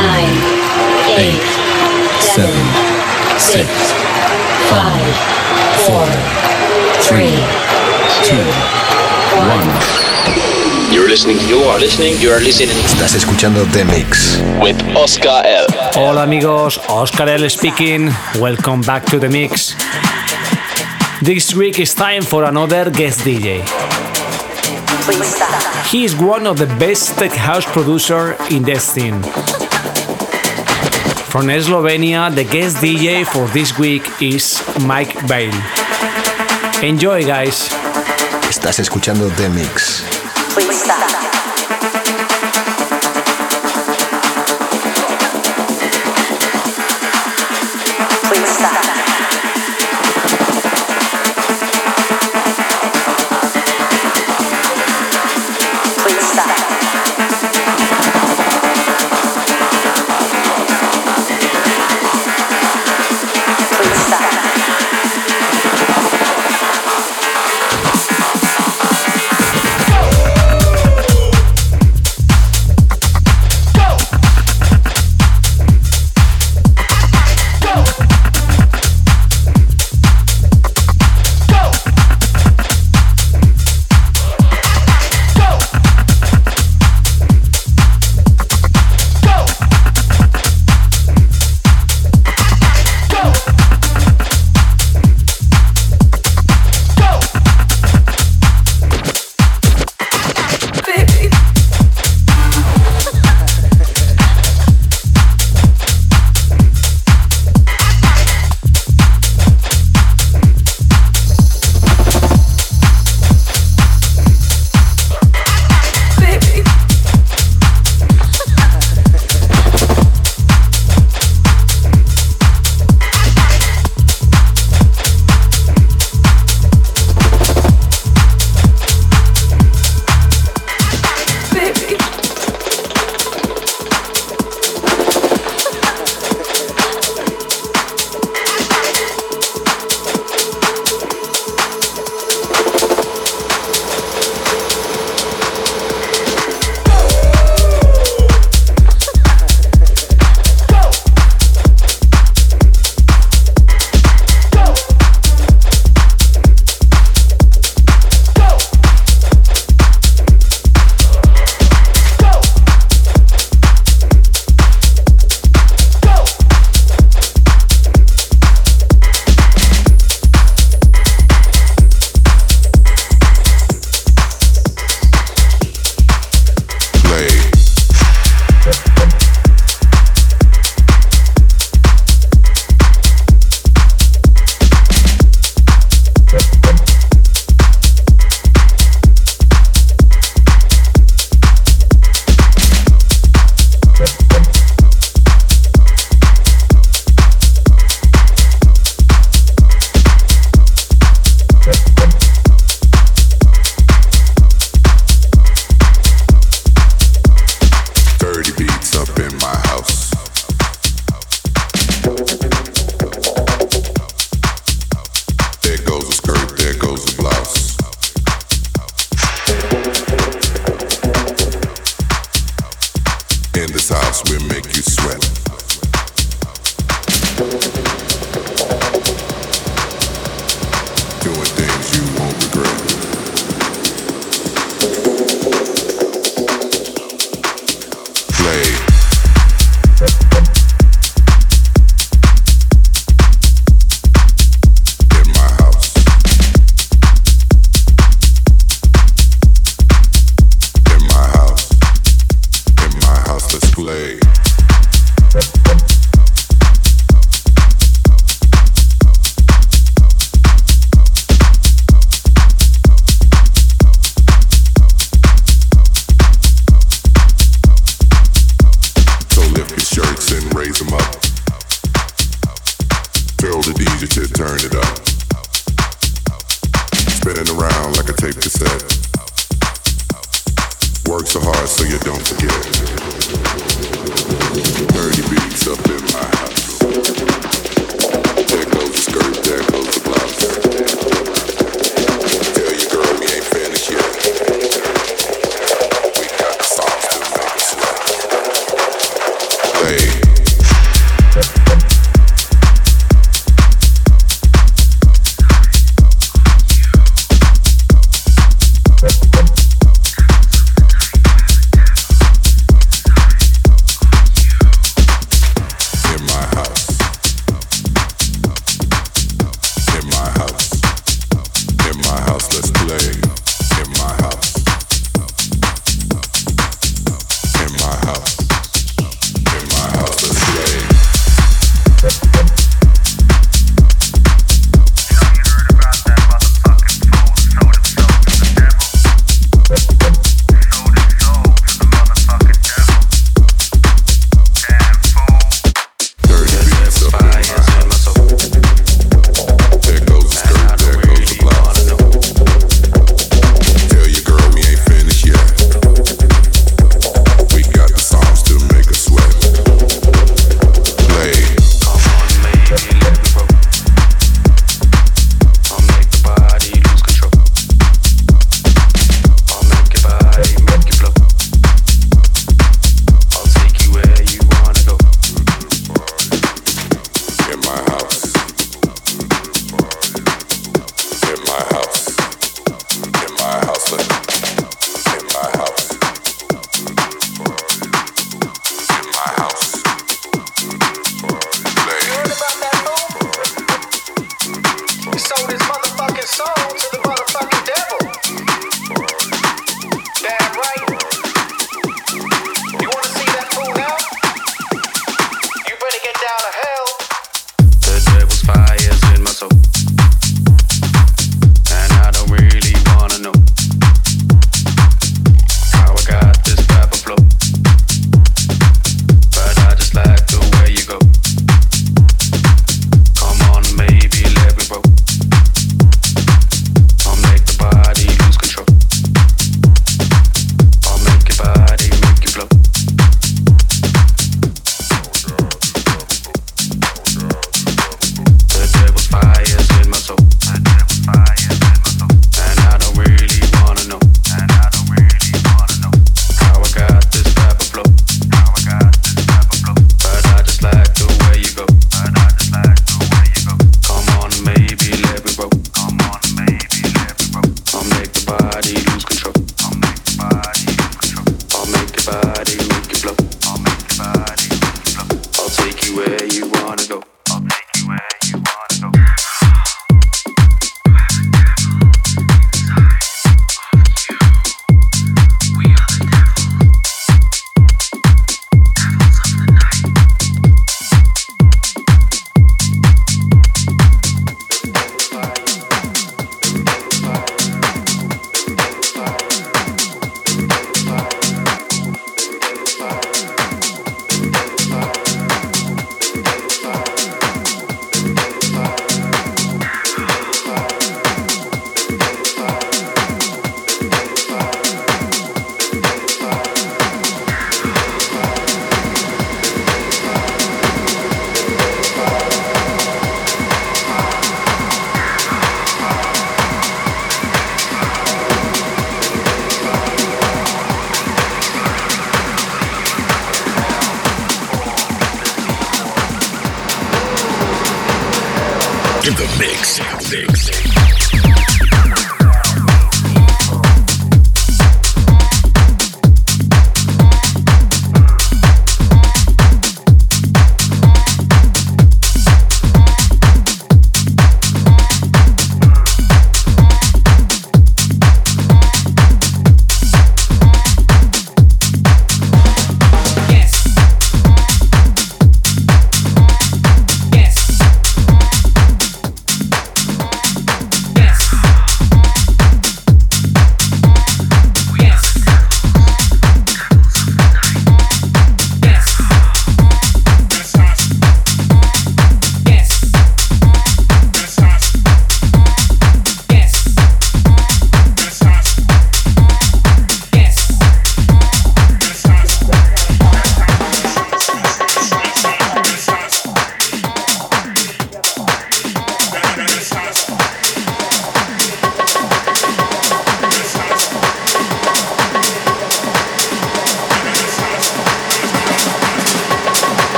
9, 8, 7, 6, 5, 4, 3, 2, 1. You are listening. Estás escuchando The Mix with Oscar L. Hola amigos, Oscar L speaking. Welcome back to The Mix. This week is time for another guest DJ. He is one of the best tech house producer in the scene. From Slovenia, the guest DJ for this week is Mike Bale. Enjoy, guys. Estás escuchando The Mix.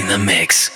in the mix.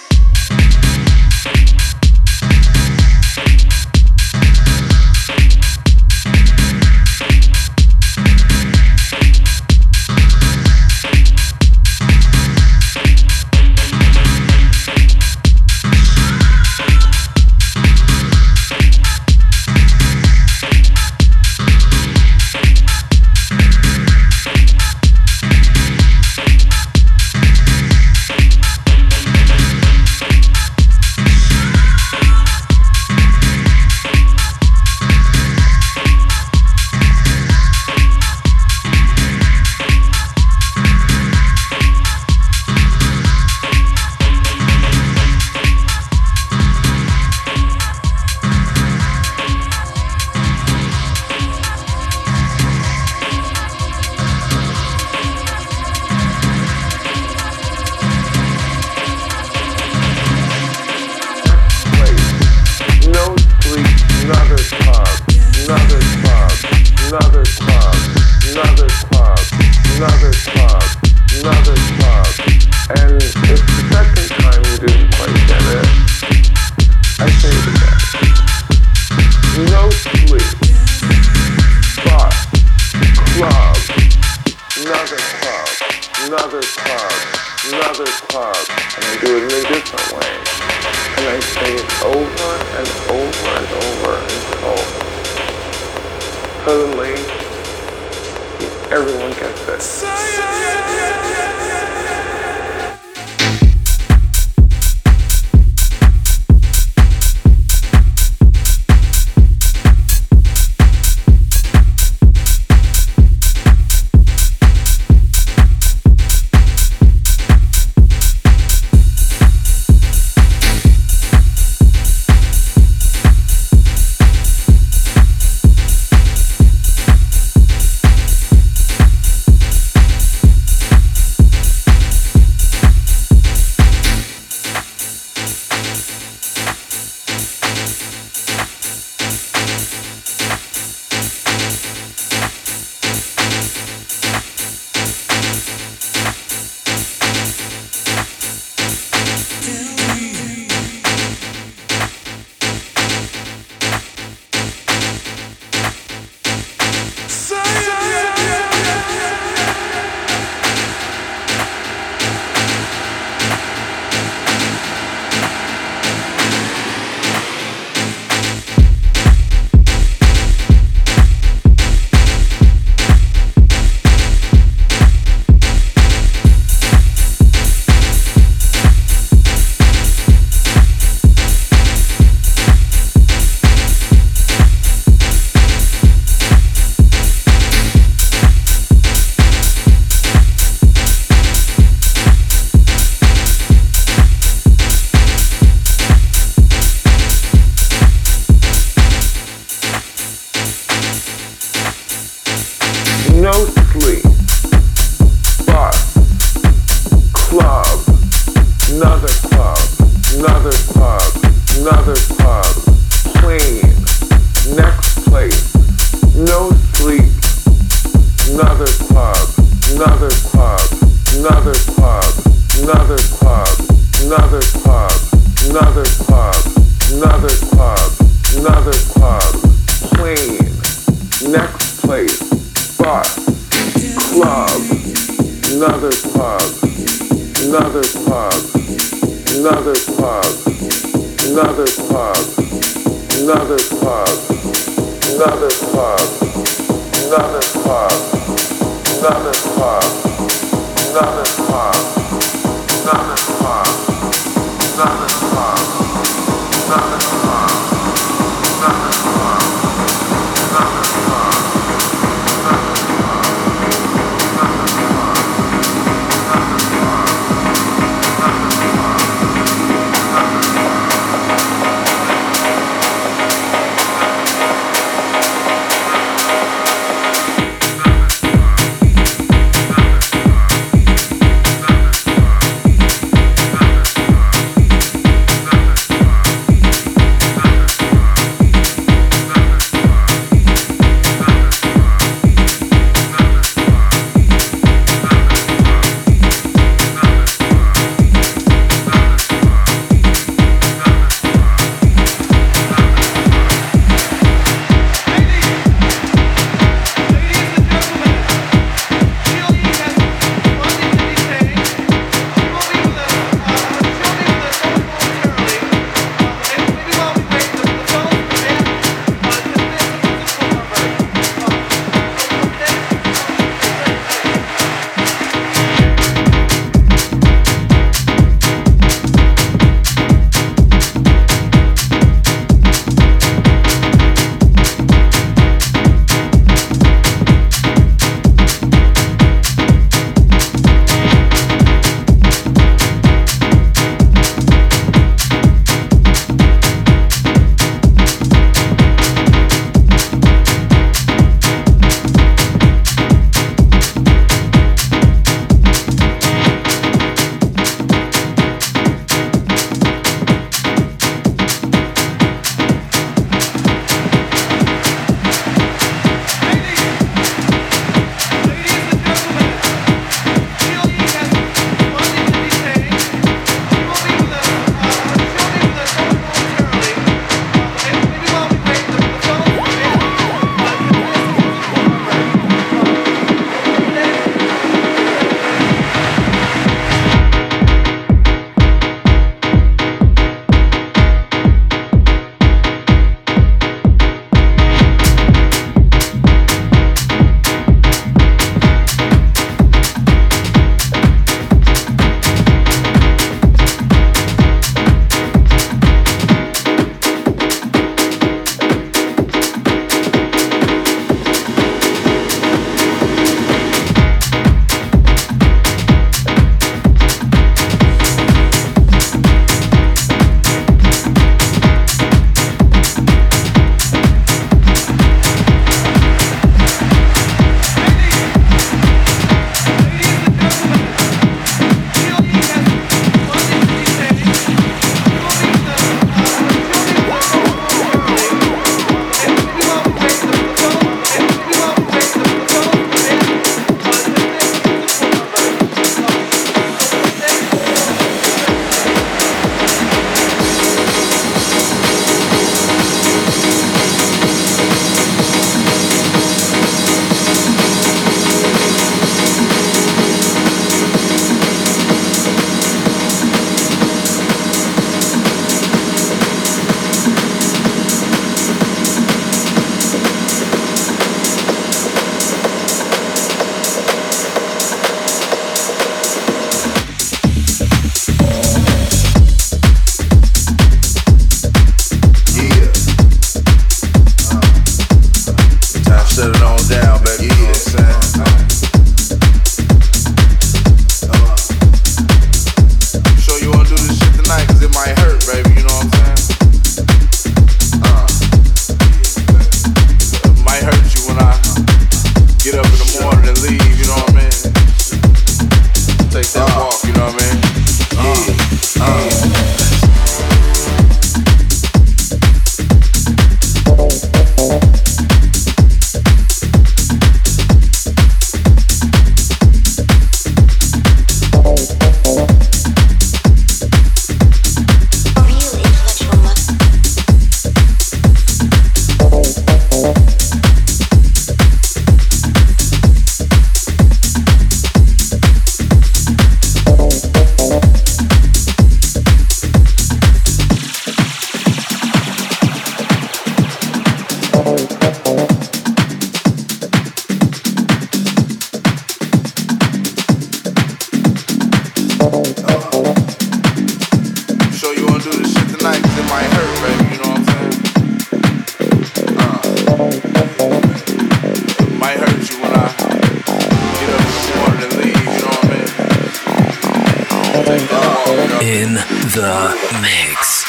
in the mix.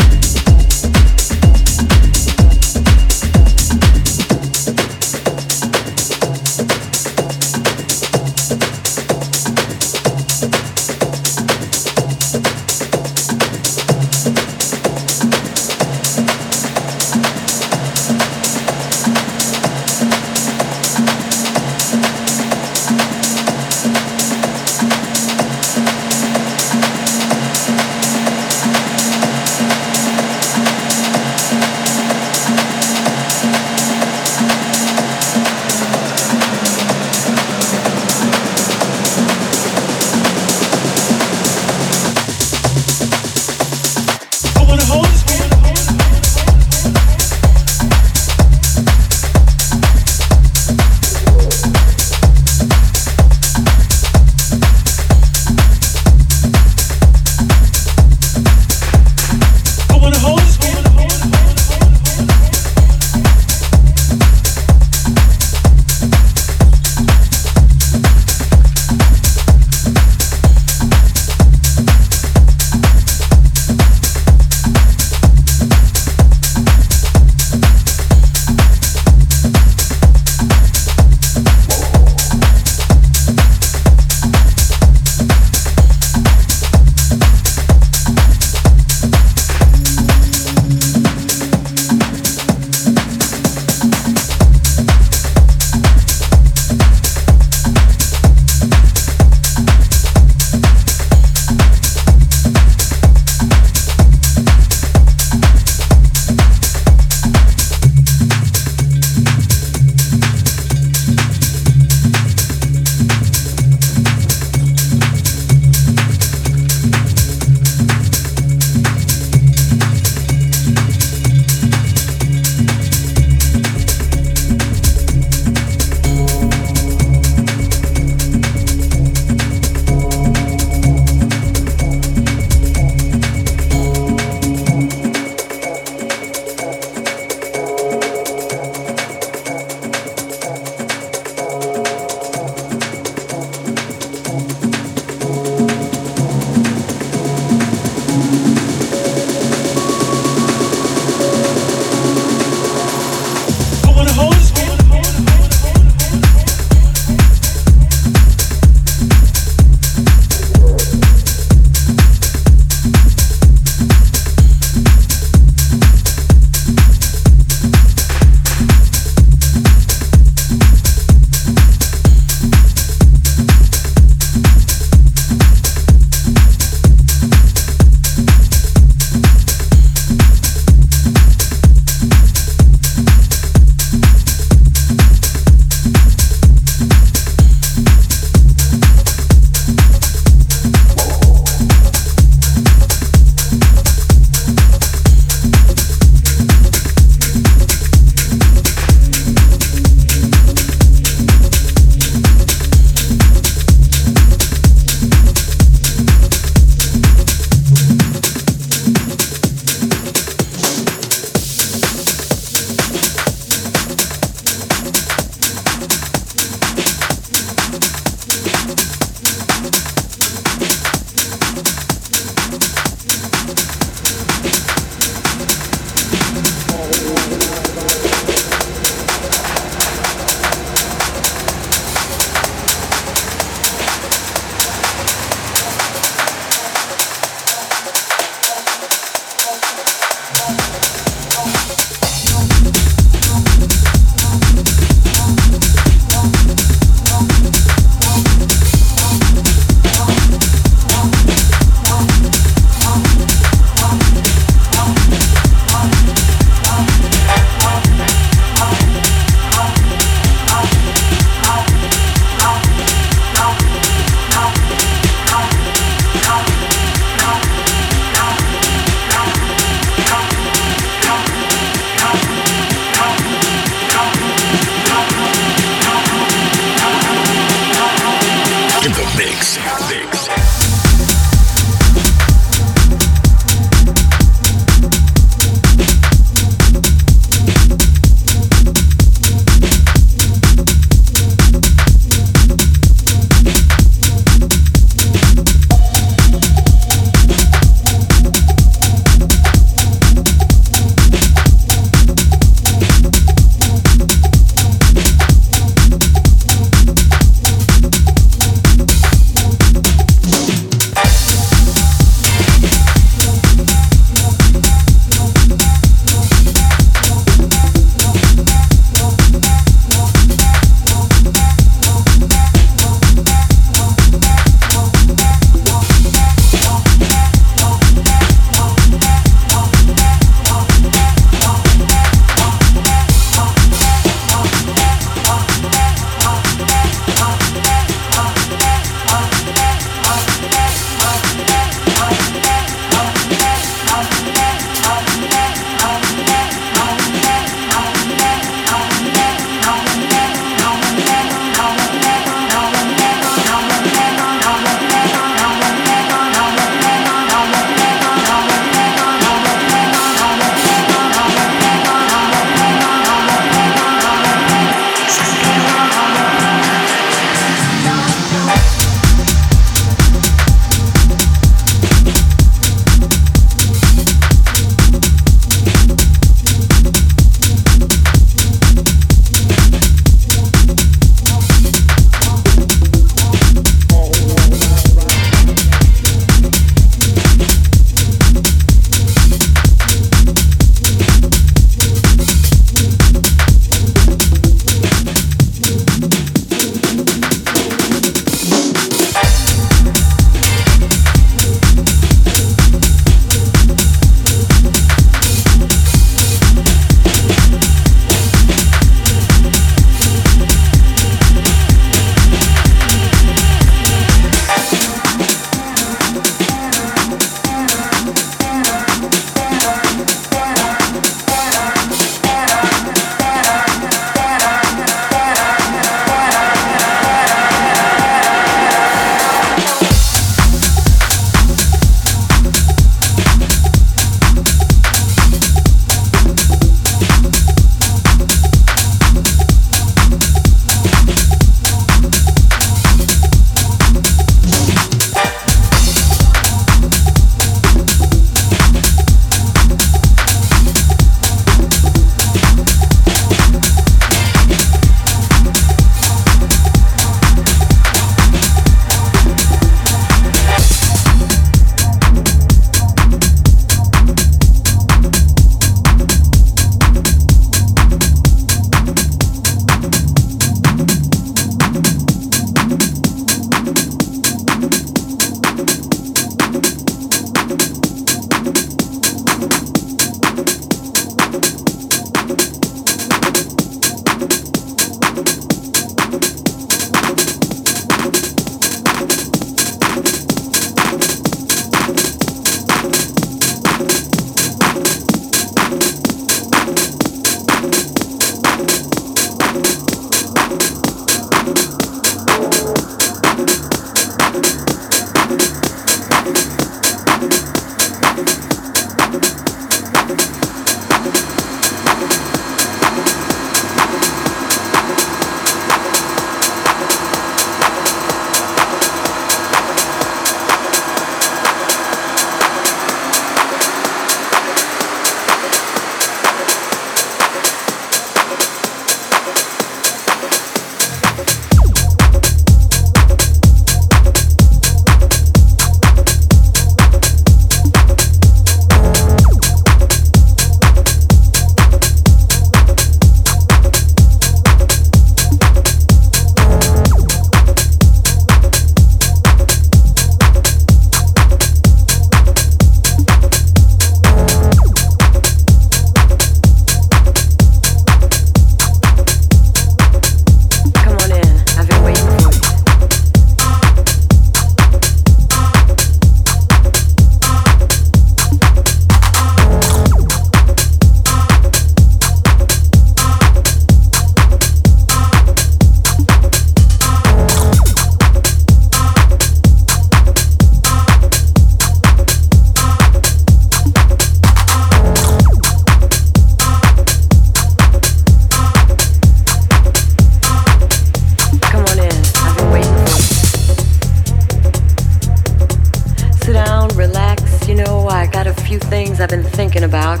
know, I got a few things I've been thinking about.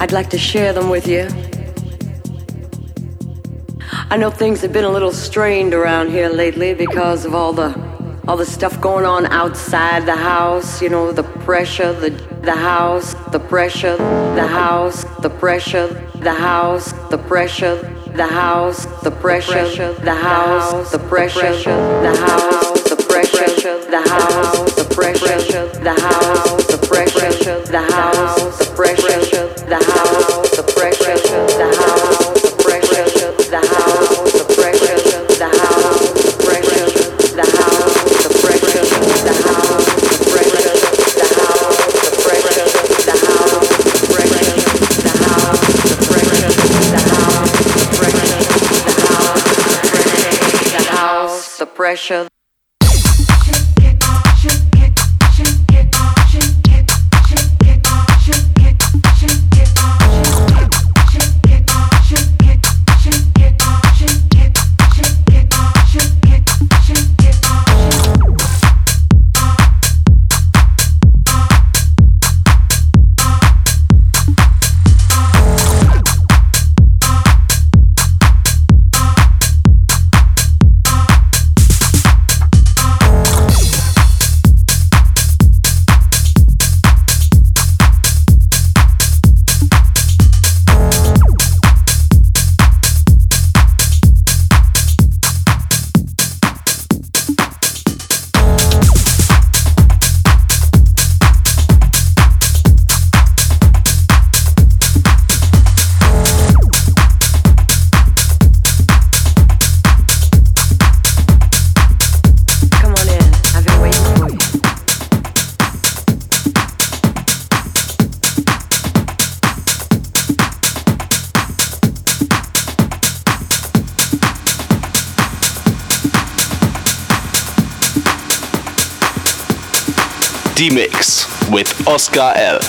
I'd like to share them with you. I know things have been a little strained around here lately because of all the stuff going on outside the house, you know, the pressure. D-Mix with Oscar L.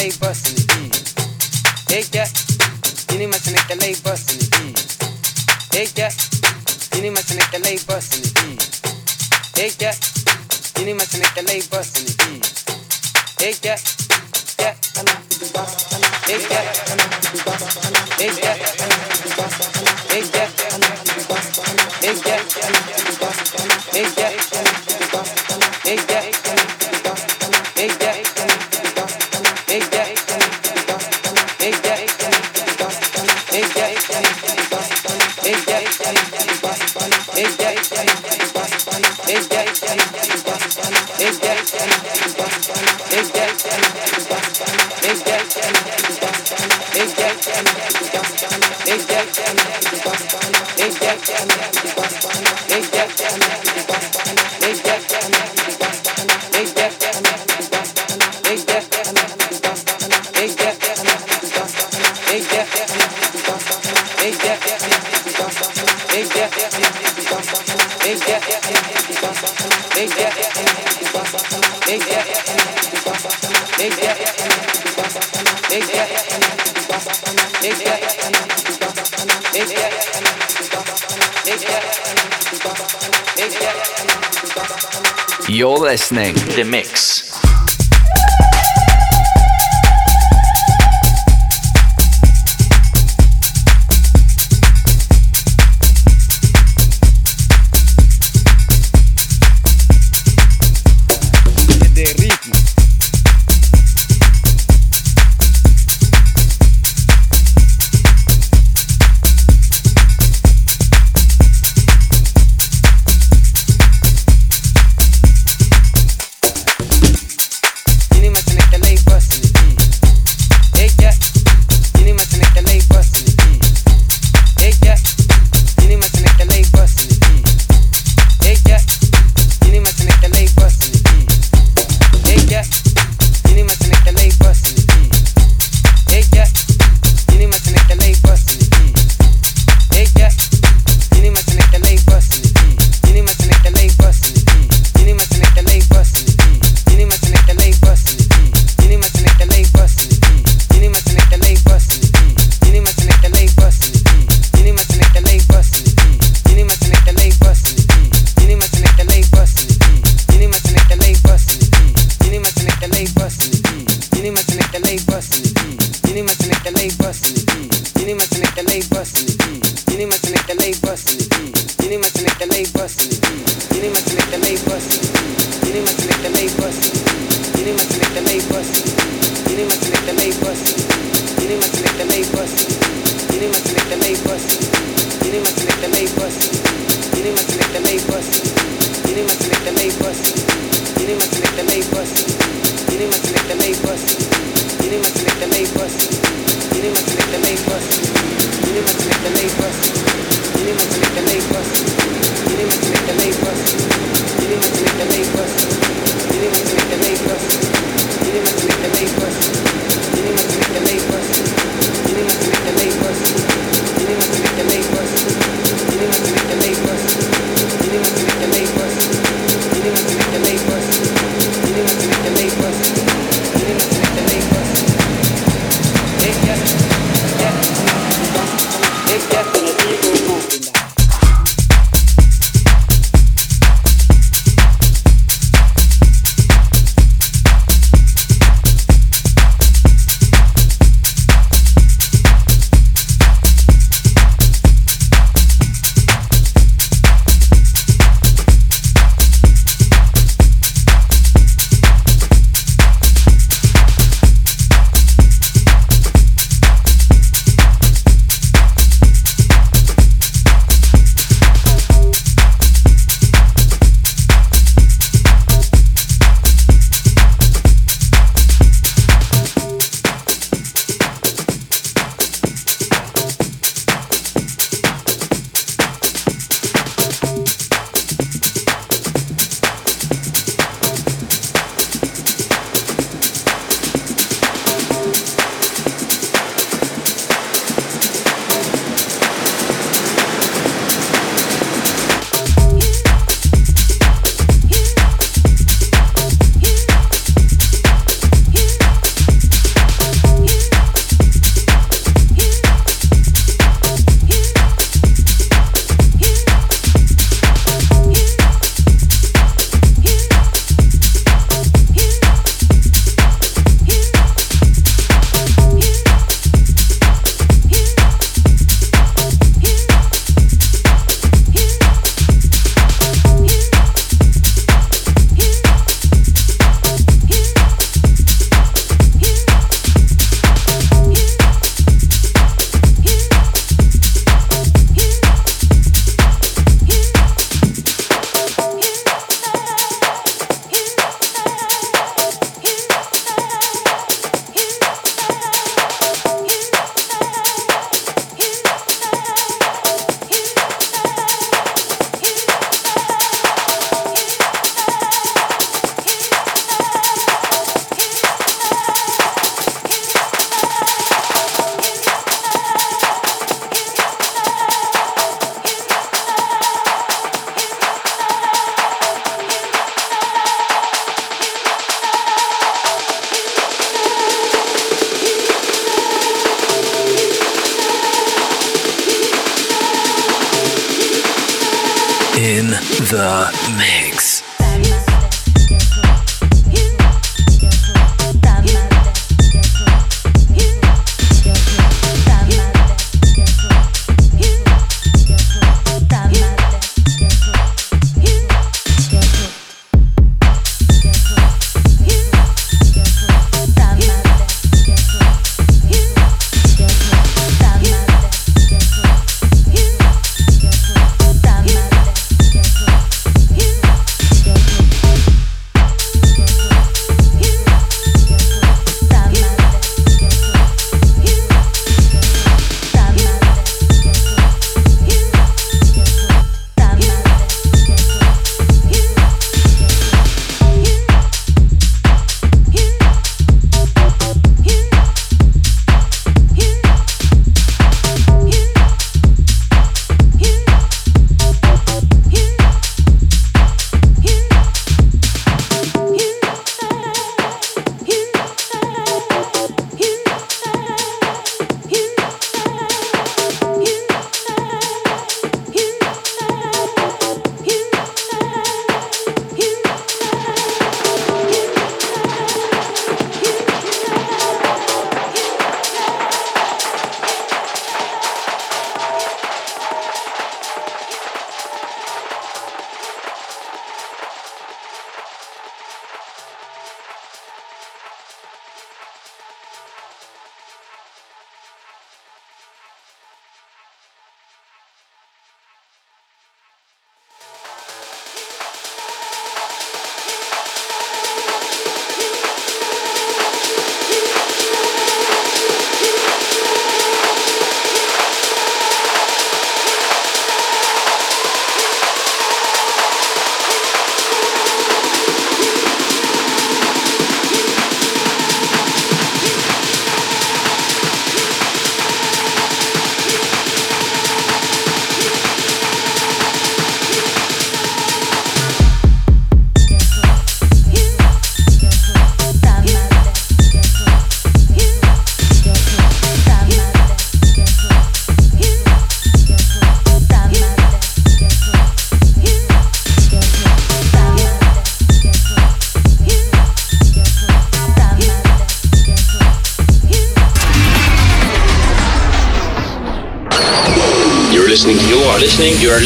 LA bus in the east. They got any much in the LA bus in the east. They got any much in the LA bus in the east. They got any much in the LA bus in the east. They got You're listening to The Mix. in the mix.